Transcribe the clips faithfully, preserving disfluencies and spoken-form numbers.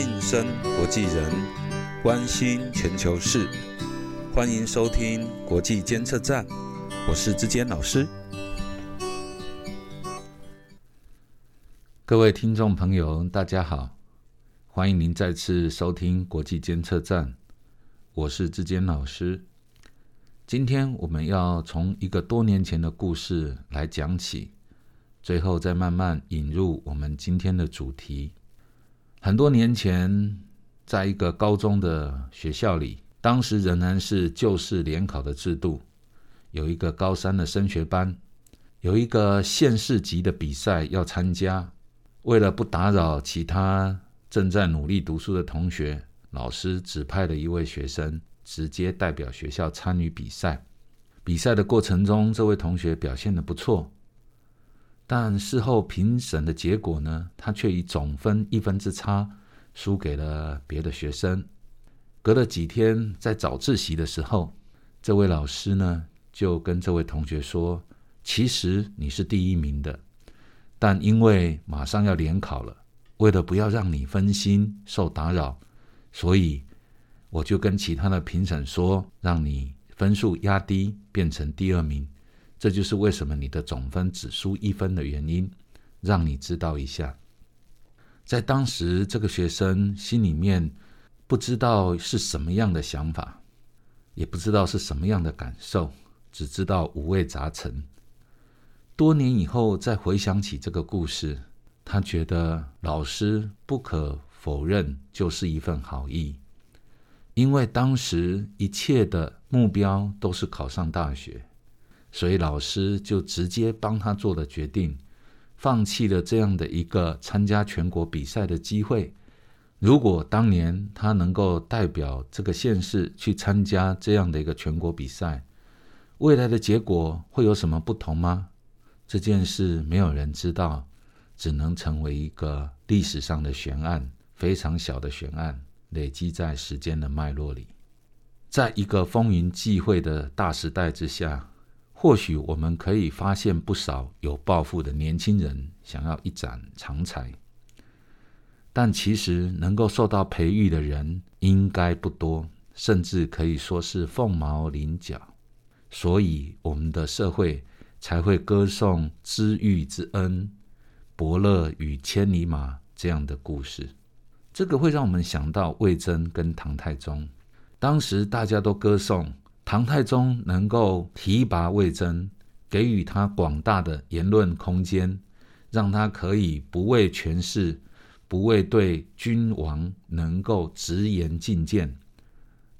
晋升国际人，关心全球事，欢迎收听国际监测站，我是志坚老师。各位听众朋友，大家好，欢迎您再次收听国际监测站，我是志坚老师。今天我们要从一个多年前的故事来讲起，最后再慢慢引入我们今天的主题。很多年前，在一个高中的学校里，当时仍然是旧式联考的制度，有一个高三的升学班，有一个县市级的比赛要参加。为了不打扰其他正在努力读书的同学，老师指派了一位学生直接代表学校参与比赛。比赛的过程中，这位同学表现得不错，但事后评审的结果呢，他却以总分一分之差输给了别的学生。隔了几天，在早自习的时候，这位老师呢就跟这位同学说，其实你是第一名的，但因为马上要联考了，为了不要让你分心受打扰，所以我就跟其他的评审说，让你分数压低变成第二名，这就是为什么你的总分只输一分的原因，让你知道一下。在当时，这个学生心里面不知道是什么样的想法，也不知道是什么样的感受，只知道五味杂陈。多年以后再回想起这个故事，他觉得老师不可否认就是一份好意，因为当时一切的目标都是考上大学，所以老师就直接帮他做了决定，放弃了这样的一个参加全国比赛的机会。如果当年他能够代表这个县市去参加这样的一个全国比赛，未来的结果会有什么不同吗？这件事没有人知道，只能成为一个历史上的悬案，非常小的悬案，累积在时间的脉络里。在一个风云际会的大时代之下，或许我们可以发现不少有抱负的年轻人想要一展长才，但其实能够受到培育的人应该不多，甚至可以说是凤毛麟角。所以我们的社会才会歌颂知遇之恩、伯乐与千里马这样的故事。这个会让我们想到魏征跟唐太宗。当时大家都歌颂唐太宗能够提拔魏征，给予他广大的言论空间，让他可以不畏权势，不畏对君王，能够直言进谏。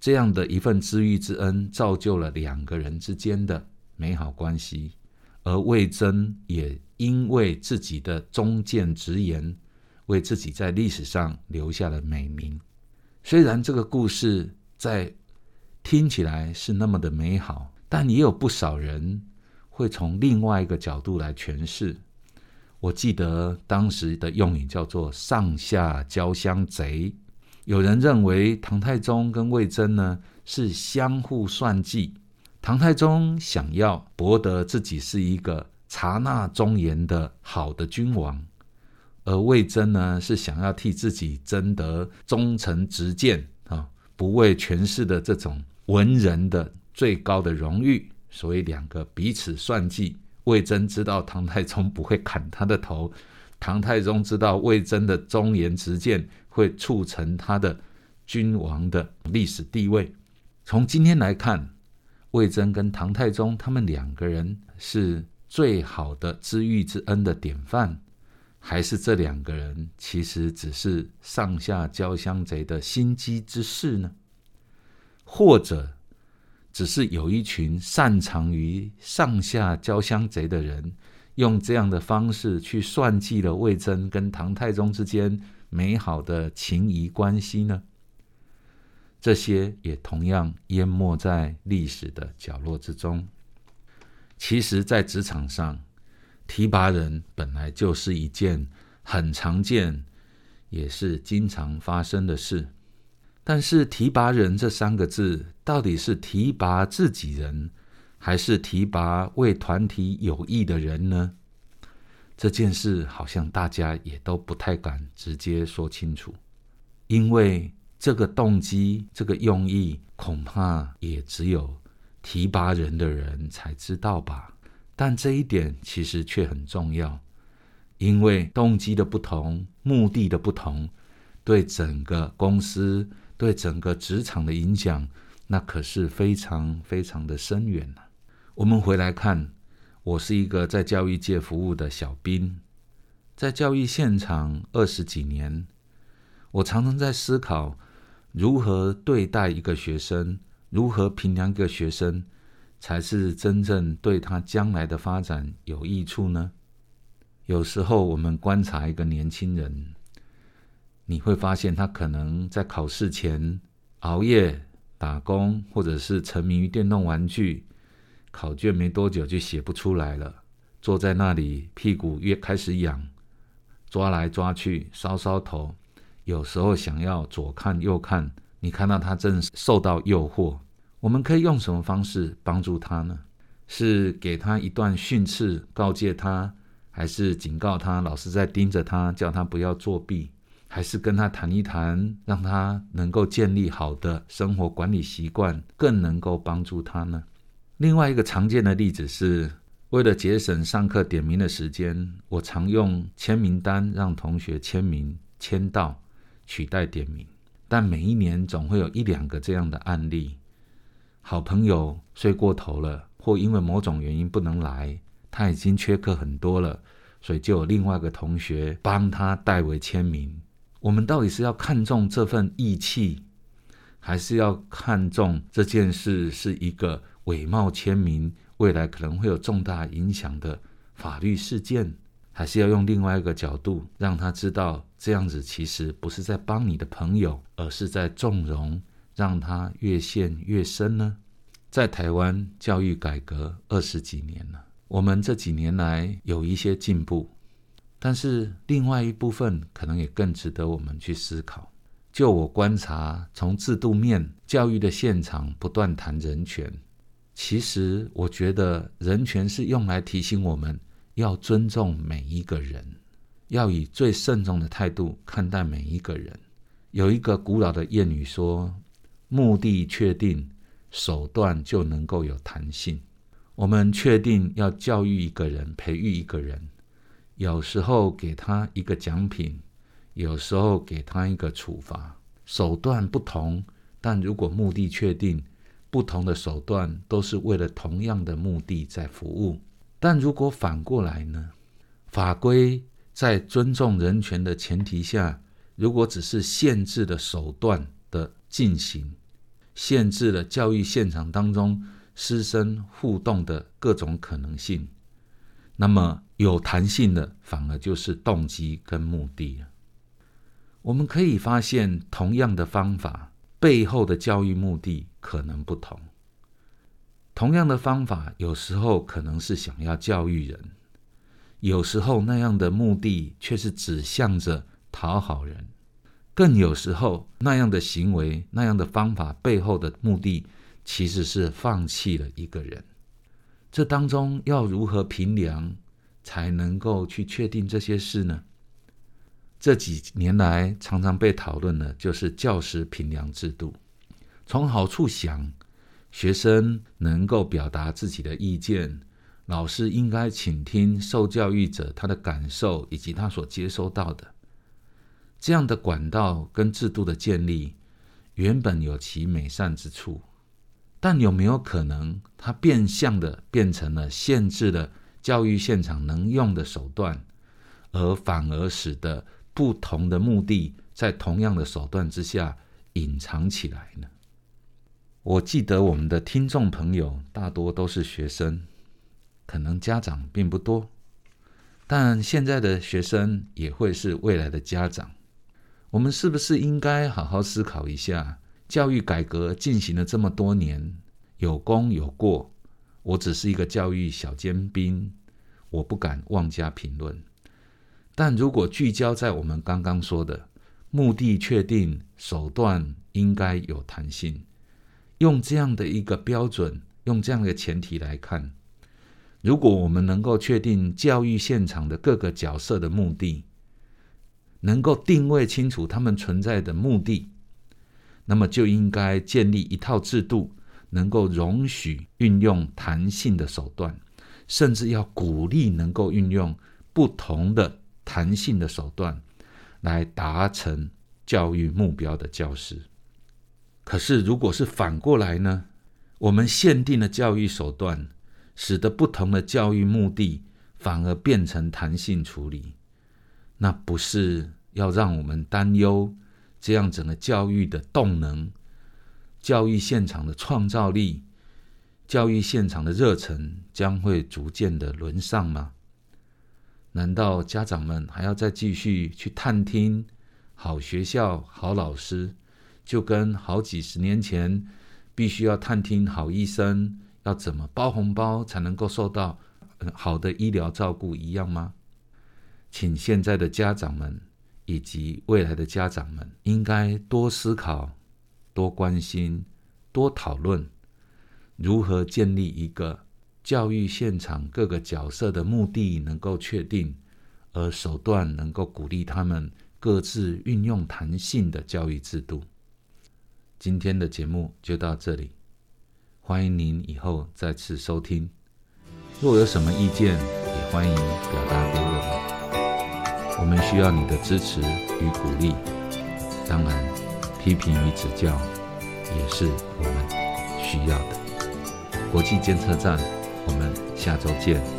这样的一份知遇之恩，造就了两个人之间的美好关系。而魏征也因为自己的忠谏直言，为自己在历史上留下了美名。虽然这个故事在听起来是那么的美好，但也有不少人会从另外一个角度来诠释。我记得当时的用语叫做上下交相贼。有人认为唐太宗跟魏征呢是相互算计，唐太宗想要博得自己是一个察纳忠言的好的君王，而魏征呢是想要替自己争得忠诚直谏、啊、不畏权势的这种文人的最高的荣誉，所以两个彼此算计。魏征知道唐太宗不会砍他的头，唐太宗知道魏征的忠言直谏会促成他的君王的历史地位。从今天来看，魏征跟唐太宗他们两个人是最好的知遇之恩的典范，还是这两个人其实只是上下交相贼的心机之士呢？或者只是有一群擅长于上下交相贼的人，用这样的方式去算计了魏征跟唐太宗之间美好的情谊关系呢？这些也同样淹没在历史的角落之中。其实在职场上，提拔人本来就是一件很常见也是经常发生的事，但是提拔人这三个字到底是提拔自己人，还是提拔为团体有益的人呢？这件事好像大家也都不太敢直接说清楚。因为这个动机这个用意恐怕也只有提拔人的人才知道吧。但这一点其实却很重要，因为动机的不同，目的的不同，对整个公司对整个职场的影响那可是非常非常的深远啊。我们回来看，我是一个在教育界服务的小兵，在教育现场二十几年，我常常在思考如何对待一个学生，如何评量一个学生才是真正对他将来的发展有益处呢？有时候我们观察一个年轻人，你会发现他可能在考试前熬夜打工，或者是沉迷于电动玩具，考卷没多久就写不出来了，坐在那里屁股越开始痒，抓来抓去搔搔头，有时候想要左看右看，你看到他正受到诱惑。我们可以用什么方式帮助他呢？是给他一段训斥告诫他，还是警告他老师在盯着他叫他不要作弊，还是跟他谈一谈让他能够建立好的生活管理习惯更能够帮助他呢？另外一个常见的例子是，为了节省上课点名的时间，我常用签名单让同学签名签到取代点名，但每一年总会有一两个这样的案例，好朋友睡过头了，或因为某种原因不能来，他已经缺课很多了，所以就有另外一个同学帮他代为签名。我们到底是要看重这份义气，还是要看重这件事是一个伪冒签名未来可能会有重大影响的法律事件？还是要用另外一个角度让他知道这样子其实不是在帮你的朋友，而是在纵容让他越陷越深呢？在台湾教育改革二十几年了，我们这几年来有一些进步，但是另外一部分可能也更值得我们去思考。就我观察，从制度面教育的现场不断谈人权，其实我觉得人权是用来提醒我们要尊重每一个人，要以最慎重的态度看待每一个人。有一个古老的谚语说，目的确定，手段就能够有弹性。我们确定要教育一个人，培育一个人，有时候给他一个奖品，有时候给他一个处罚，手段不同，但如果目的确定，不同的手段都是为了同样的目的在服务。但如果反过来呢？法规在尊重人权的前提下，如果只是限制了手段的进行，限制了教育现场当中师生互动的各种可能性，那么有弹性的反而就是动机跟目的了。我们可以发现，同样的方法背后的教育目的可能不同。同样的方法有时候可能是想要教育人，有时候那样的目的却是指向着讨好人，更有时候那样的行为那样的方法背后的目的其实是放弃了一个人。这当中要如何评量才能够去确定这些事呢？这几年来常常被讨论的就是教师评量制度。从好处想，学生能够表达自己的意见，老师应该倾听受教育者他的感受以及他所接收到的。这样的管道跟制度的建立原本有其美善之处，但有没有可能它变相的变成了限制了教育现场能用的手段，而反而使得不同的目的在同样的手段之下隐藏起来呢？我记得我们的听众朋友大多都是学生，可能家长并不多，但现在的学生也会是未来的家长。我们是不是应该好好思考一下，教育改革进行了这么多年，有功有过，我只是一个教育小尖兵，我不敢妄加评论。但如果聚焦在我们刚刚说的目的确定，手段应该有弹性，用这样的一个标准，用这样的前提来看，如果我们能够确定教育现场的各个角色的目的，能够定位清楚他们存在的目的，那么就应该建立一套制度，能够容许运用弹性的手段，甚至要鼓励能够运用不同的弹性的手段来达成教育目标的教师。可是如果是反过来呢？我们限定了教育手段，使得不同的教育目的反而变成弹性处理，那不是要让我们担忧这样整个教育的动能、教育现场的创造力、教育现场的热忱将会逐渐的沦丧吗？难道家长们还要再继续去探听好学校、好老师，就跟好几十年前必须要探听好医生要怎么包红包才能够受到好的医疗照顾一样吗？请现在的家长们以及未来的家长们应该多思考、多关心、多讨论，如何建立一个教育现场各个角色的目的能够确定，而手段能够鼓励他们各自运用弹性的教育制度。今天的节目就到这里，欢迎您以后再次收听。若有什么意见，也欢迎表达给我们，我们需要你的支持与鼓励。当然，批评与指教也是我们需要的。国际监测站，我们下周见。